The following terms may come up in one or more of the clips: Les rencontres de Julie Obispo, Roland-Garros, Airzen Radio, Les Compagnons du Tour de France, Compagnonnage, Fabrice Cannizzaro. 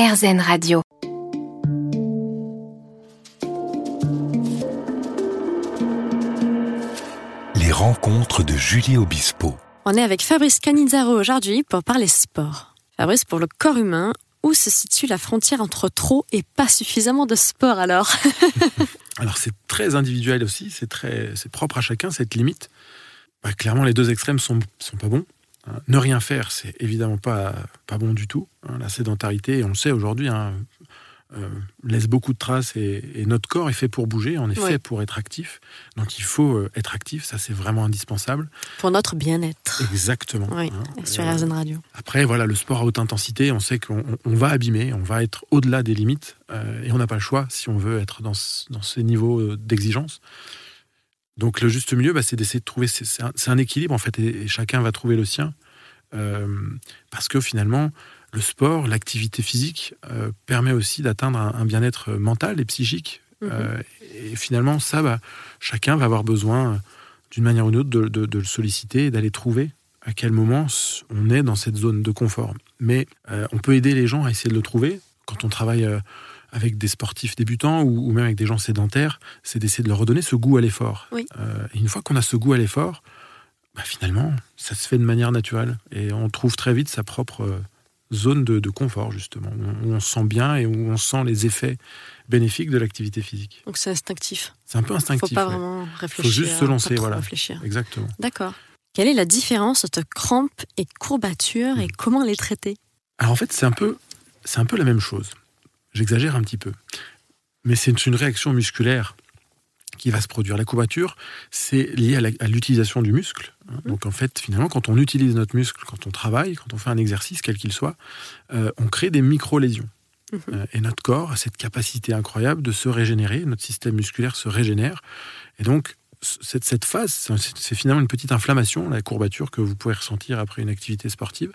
Airzen Radio. Les rencontres de Julie Obispo. On est avec Fabrice Cannizzaro aujourd'hui pour parler sport. Fabrice, pour le corps humain, où se situe la frontière entre trop et pas suffisamment de sport alors ? Alors c'est très individuel aussi, c'est propre à chacun cette limite. Clairement les deux extrêmes sont pas bons. Ne rien faire, c'est évidemment pas bon du tout. La sédentarité, on le sait aujourd'hui, laisse beaucoup de traces et notre corps est fait pour bouger, on est fait pour être actif. Donc il faut être actif, ça c'est vraiment indispensable. Pour notre bien-être. Exactement. Oui, sur Airzen Radio. Après, le sport à haute intensité, on sait qu'on va abîmer, on va être au-delà des limites et on n'a pas le choix si on veut être dans ces niveaux d'exigence. Donc le juste milieu, c'est d'essayer de trouver, c'est un équilibre en fait, et chacun va trouver le sien, parce que finalement, le sport, l'activité physique permet aussi d'atteindre un bien-être mental et psychique, et finalement ça, chacun va avoir besoin d'une manière ou d'une autre de le solliciter et d'aller trouver à quel moment on est dans cette zone de confort. Mais on peut aider les gens à essayer de le trouver quand on travaille avec des sportifs débutants ou même avec des gens sédentaires, c'est d'essayer de leur redonner ce goût à l'effort. Oui. Et une fois qu'on a ce goût à l'effort, finalement, ça se fait de manière naturelle. Et on trouve très vite sa propre zone de confort, justement, où on se sent bien et où on sent les effets bénéfiques de l'activité physique. Donc c'est instinctif. C'est un peu instinctif. Il ne faut pas vraiment réfléchir. Il faut juste se lancer. Pas trop réfléchir. Exactement. D'accord. Quelle est la différence entre crampes et courbatures et comment les traiter ? Alors en fait, c'est un peu la même chose. J'exagère un petit peu, mais c'est une réaction musculaire qui va se produire. La courbature, c'est lié à l'utilisation du muscle. Donc en fait, finalement, quand on utilise notre muscle, quand on travaille, quand on fait un exercice, quel qu'il soit, on crée des micro-lésions. Et notre corps a cette capacité incroyable de se régénérer, notre système musculaire se régénère. Et donc, cette phase, c'est finalement une petite inflammation, la courbature que vous pouvez ressentir après une activité sportive.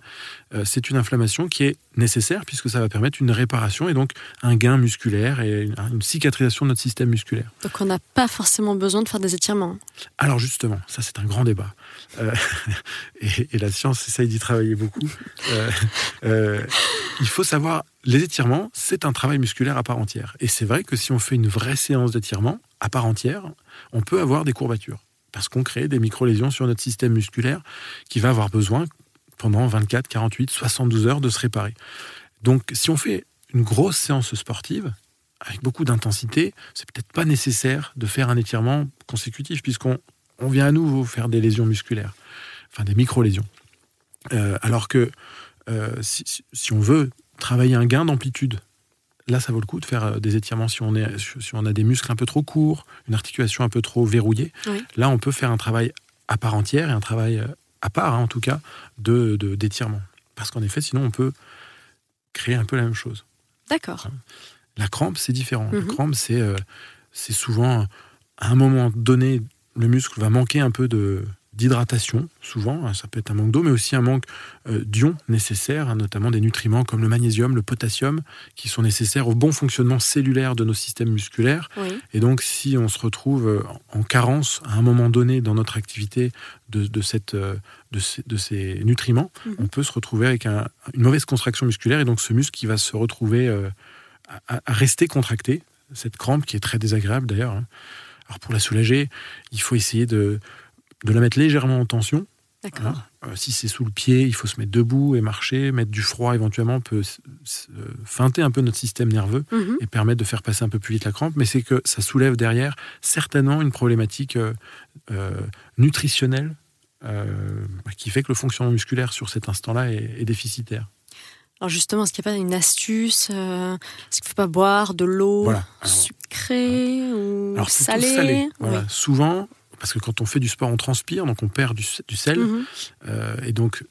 C'est une inflammation qui est nécessaire puisque ça va permettre une réparation et donc un gain musculaire et une cicatrisation de notre système musculaire. Donc on n'a pas forcément besoin de faire des étirements. Alors justement, ça c'est un grand débat. Et la science essaye d'y travailler beaucoup. Il faut savoir, les étirements, c'est un travail musculaire à part entière. Et c'est vrai que si on fait une vraie séance d'étirement, à part entière, on peut avoir des courbatures parce qu'on crée des micro-lésions sur notre système musculaire qui va avoir besoin pendant 24, 48, 72 heures de se réparer. Donc si on fait une grosse séance sportive avec beaucoup d'intensité, c'est peut-être pas nécessaire de faire un étirement consécutif puisqu'on vient à nouveau faire des lésions musculaires, enfin des micro-lésions. Alors que si on veut travailler un gain d'amplitude, là, ça vaut le coup de faire des étirements si on a des muscles un peu trop courts, une articulation un peu trop verrouillée. Oui. Là, on peut faire un travail à part entière et un travail à part, en tout cas, d'étirement. Parce qu'en effet, sinon, on peut créer un peu la même chose. D'accord. La crampe, c'est différent. La crampe, c'est souvent, à un moment donné, le muscle va manquer un peu d'hydratation, souvent, ça peut être un manque d'eau, mais aussi un manque d'ions nécessaires, notamment des nutriments comme le magnésium, le potassium, qui sont nécessaires au bon fonctionnement cellulaire de nos systèmes musculaires. Oui. Et donc, si on se retrouve en carence à un moment donné dans notre activité de ces nutriments, on peut se retrouver avec une mauvaise contraction musculaire, et donc ce muscle qui va se retrouver à rester contracté, cette crampe qui est très désagréable d'ailleurs. Alors, pour la soulager, il faut essayer de la mettre légèrement en tension. D'accord. Si c'est sous le pied, il faut se mettre debout et marcher. Mettre du froid éventuellement peut feinter un peu notre système nerveux et permettre de faire passer un peu plus vite la crampe. Mais c'est que ça soulève derrière certainement une problématique nutritionnelle qui fait que le fonctionnement musculaire sur cet instant-là est déficitaire. Alors justement, est-ce qu'il n'y a pas une astuce ? Est-ce qu'il ne faut pas boire de l'eau sucrée ou salée ? Oui. Souvent... Parce que quand on fait du sport, on transpire, donc on perd du sel. Et donc,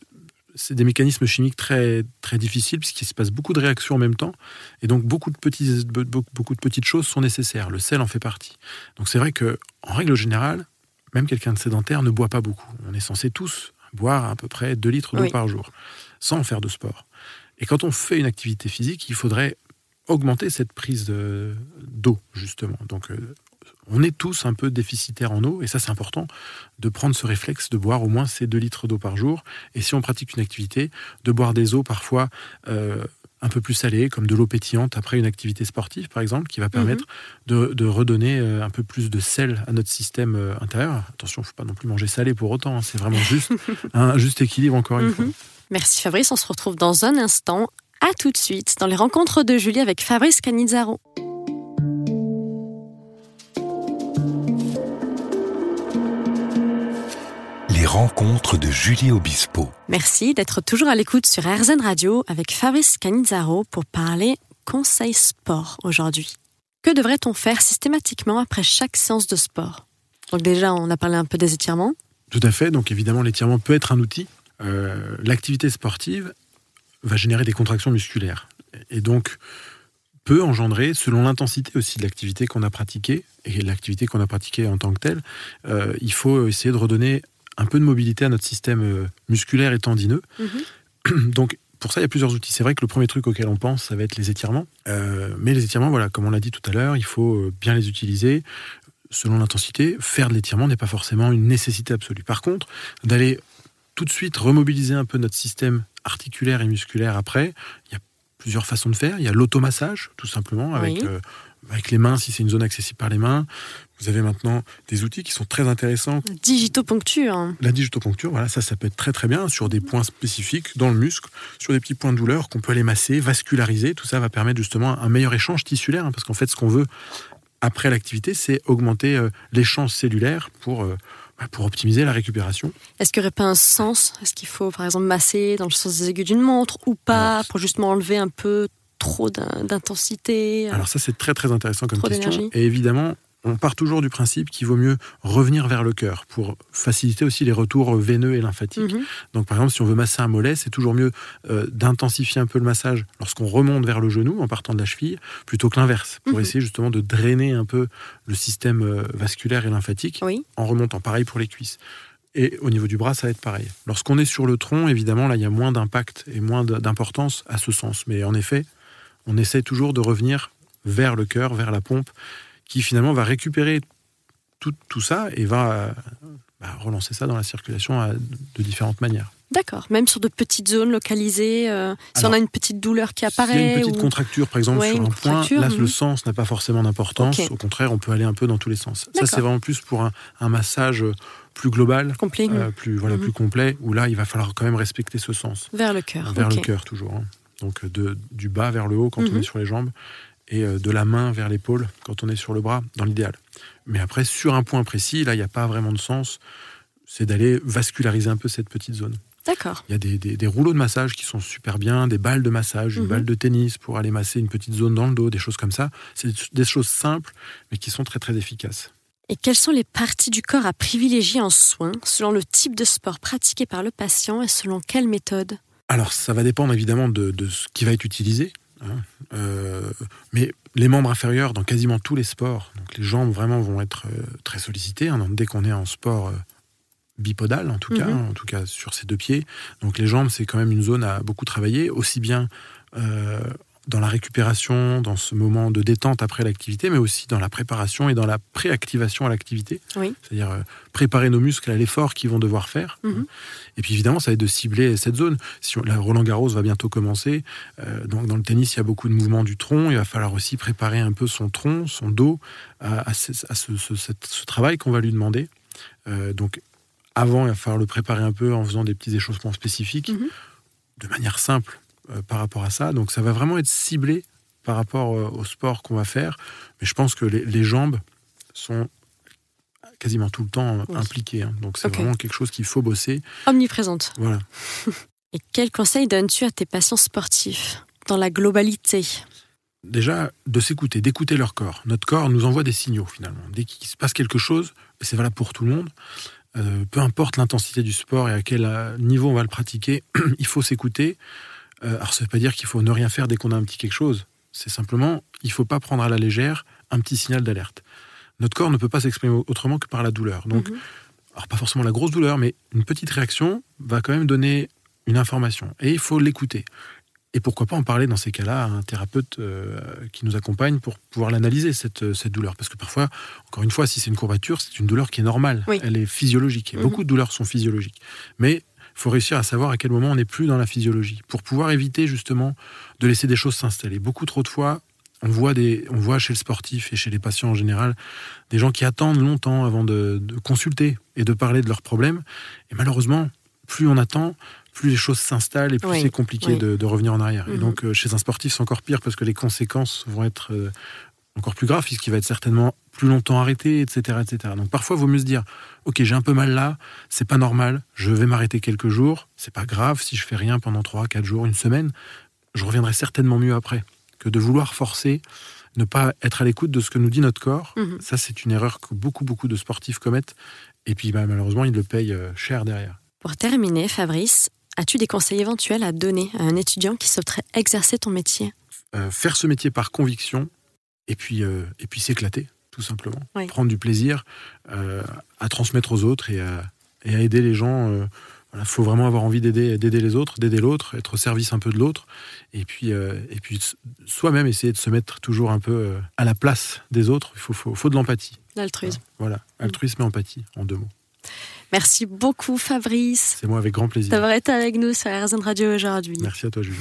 c'est des mécanismes chimiques très, très difficiles, puisqu'il se passe beaucoup de réactions en même temps. Et donc, beaucoup de petites choses sont nécessaires. Le sel en fait partie. Donc, c'est vrai qu'en règle générale, même quelqu'un de sédentaire ne boit pas beaucoup. On est censé tous boire à peu près 2 litres d'eau par jour, sans faire de sport. Et quand on fait une activité physique, il faudrait augmenter cette prise d'eau, justement. Donc, on est tous un peu déficitaires en eau, et ça c'est important, de prendre ce réflexe de boire au moins ces 2 litres d'eau par jour. Et si on pratique une activité, de boire des eaux parfois un peu plus salée, comme de l'eau pétillante après une activité sportive, par exemple, qui va permettre de redonner un peu plus de sel à notre système intérieur. Attention, il ne faut pas non plus manger salé pour autant, hein, c'est vraiment juste un juste équilibre, encore une fois. Merci Fabrice, on se retrouve dans un instant. À tout de suite dans les rencontres de Julie avec Fabrice Cannizzaro. Les rencontres de Julie Obispo. Merci d'être toujours à l'écoute sur Airzen Radio avec Fabrice Cannizzaro pour parler conseil sport aujourd'hui. Que devrait-on faire systématiquement après chaque séance de sport ? Donc déjà, on a parlé un peu des étirements. Tout à fait, donc évidemment l'étirement peut être un outil. L'activité sportive va générer des contractions musculaires et donc peut engendrer, selon l'intensité aussi de l'activité qu'on a pratiquée et l'activité qu'on a pratiquée en tant que telle, il faut essayer de redonner un peu de mobilité à notre système musculaire et tendineux. Donc pour ça, il y a plusieurs outils. C'est vrai que le premier truc auquel on pense, ça va être les étirements. Mais les étirements, voilà, comme on l'a dit tout à l'heure, il faut bien les utiliser. Selon l'intensité, faire de l'étirement n'est pas forcément une nécessité absolue. Par contre, d'aller tout de suite remobiliser un peu notre système articulaire et musculaire après. Il y a plusieurs façons de faire. Il y a l'automassage, tout simplement, avec les mains, si c'est une zone accessible par les mains. Vous avez maintenant des outils qui sont très intéressants. La digitoponcture. La digitoponcture, voilà, ça peut être très très bien sur des points spécifiques, dans le muscle, sur des petits points de douleur qu'on peut aller masser, vasculariser. Tout ça va permettre justement un meilleur échange tissulaire, hein, parce qu'en fait, ce qu'on veut après l'activité, c'est augmenter l'échange cellulaire pour optimiser la récupération. Est-ce qu'il n'y aurait pas un sens ? Est-ce qu'il faut, par exemple, masser dans le sens des aiguilles d'une montre ou pas, pour justement enlever un peu trop d'intensité ? Alors ça, c'est très très intéressant comme question. D'énergie. Et évidemment, on part toujours du principe qu'il vaut mieux revenir vers le cœur pour faciliter aussi les retours veineux et lymphatiques. Donc par exemple, si on veut masser un mollet, c'est toujours mieux d'intensifier un peu le massage lorsqu'on remonte vers le genou en partant de la cheville, plutôt que l'inverse, pour essayer justement de drainer un peu le système vasculaire et lymphatique en remontant. Pareil pour les cuisses. Et au niveau du bras, ça va être pareil. Lorsqu'on est sur le tronc, évidemment, là, il y a moins d'impact et moins d'importance à ce sens. Mais en effet, on essaie toujours de revenir vers le cœur, vers la pompe, qui finalement va récupérer tout ça et va relancer ça dans la circulation de différentes manières. D'accord, même sur de petites zones localisées, si on a une petite douleur qui apparaît. Si il y a une petite contracture, par exemple, sur un point, là, le sens n'a pas forcément d'importance. Au contraire, on peut aller un peu dans tous les sens. D'accord. Ça, c'est vraiment plus pour un massage plus global, complet, plus complet, où là, il va falloir quand même respecter ce sens. Vers le cœur. Vers le cœur, toujours. Hein. Donc, du bas vers le haut, quand on est sur les jambes, et de la main vers l'épaule quand on est sur le bras, dans l'idéal. Mais après, sur un point précis, là, il n'y a pas vraiment de sens, c'est d'aller vasculariser un peu cette petite zone. D'accord. Il y a des rouleaux de massage qui sont super bien, des balles de massage, une balle de tennis pour aller masser une petite zone dans le dos, des choses comme ça. C'est des choses simples, mais qui sont très, très efficaces. Et quelles sont les parties du corps à privilégier en soins, selon le type de sport pratiqué par le patient et selon quelle méthode ? Alors, ça va dépendre évidemment de ce qui va être utilisé. Mais les membres inférieurs dans quasiment tous les sports, donc les jambes vraiment vont être très sollicitées, hein, dès qu'on est en sport bipodal en tout cas sur ses deux pieds, donc les jambes c'est quand même une zone à beaucoup travailler, aussi bien dans la récupération, dans ce moment de détente après l'activité, mais aussi dans la préparation et dans la préactivation à l'activité, c'est-à-dire préparer nos muscles à l'effort qu'ils vont devoir faire. Et puis évidemment, ça va être de cibler cette zone. La Roland-Garros va bientôt commencer, donc dans le tennis, il y a beaucoup de mouvements du tronc, il va falloir aussi préparer un peu son tronc, son dos, à ce travail qu'on va lui demander. Donc avant, il va falloir le préparer un peu en faisant des petits échauffements spécifiques, de manière simple, par rapport à ça. Donc ça va vraiment être ciblé par rapport au sport qu'on va faire. Mais je pense que les jambes sont quasiment tout le temps impliquées. Hein. Donc c'est vraiment quelque chose qu'il faut bosser. Omniprésente. Voilà. Et quel conseil donnes-tu à tes patients sportifs dans la globalité ? Déjà, de s'écouter, d'écouter leur corps. Notre corps nous envoie des signaux finalement. Dès qu'il se passe quelque chose, et c'est valable pour tout le monde, peu importe l'intensité du sport et à quel niveau on va le pratiquer, il faut s'écouter. Alors, ça ne veut pas dire qu'il faut ne rien faire dès qu'on a un petit quelque chose. C'est simplement, il ne faut pas prendre à la légère un petit signal d'alerte. Notre corps ne peut pas s'exprimer autrement que par la douleur. Donc, alors pas forcément la grosse douleur, mais une petite réaction va quand même donner une information. Et il faut l'écouter. Et pourquoi pas en parler dans ces cas-là à un thérapeute qui nous accompagne pour pouvoir l'analyser, cette douleur. Parce que parfois, encore une fois, si c'est une courbature, c'est une douleur qui est normale. Elle est physiologique. Et beaucoup de douleurs sont physiologiques. Mais faut réussir à savoir à quel moment on n'est plus dans la physiologie, pour pouvoir éviter justement de laisser des choses s'installer. Beaucoup trop de fois, on voit chez le sportif et chez les patients en général, des gens qui attendent longtemps avant de consulter et de parler de leurs problèmes. Et malheureusement, plus on attend, plus les choses s'installent et plus c'est compliqué de revenir en arrière. Mmh. Et donc, chez un sportif, c'est encore pire parce que les conséquences vont être encore plus graves, puisqu'il va être certainement plus longtemps arrêté, etc., etc. Donc, parfois, il vaut mieux se dire « Ok, j'ai un peu mal là, c'est pas normal, je vais m'arrêter quelques jours, c'est pas grave si je fais rien pendant 3, 4 jours, une semaine, je reviendrai certainement mieux après. » Que de vouloir forcer, ne pas être à l'écoute de ce que nous dit notre corps, ça, c'est une erreur que beaucoup, beaucoup de sportifs commettent. Et puis, malheureusement, ils le payent cher derrière. Pour terminer, Fabrice, as-tu des conseils éventuels à donner à un étudiant qui souhaiterait exercer ton métier ? Faire ce métier par conviction et puis s'éclater, tout simplement. Oui. Prendre du plaisir à transmettre aux autres et à aider les gens. Il faut vraiment avoir envie d'aider les autres, d'aider l'autre, être au service un peu de l'autre. Et puis soi-même, essayer de se mettre toujours un peu à la place des autres. Il faut de l'empathie. L'altruisme. Voilà. Altruisme et empathie, en 2 mots. Merci beaucoup Fabrice. C'est moi, avec grand plaisir. D'avoir été avec nous sur Airzen Radio aujourd'hui. Merci à toi Julie.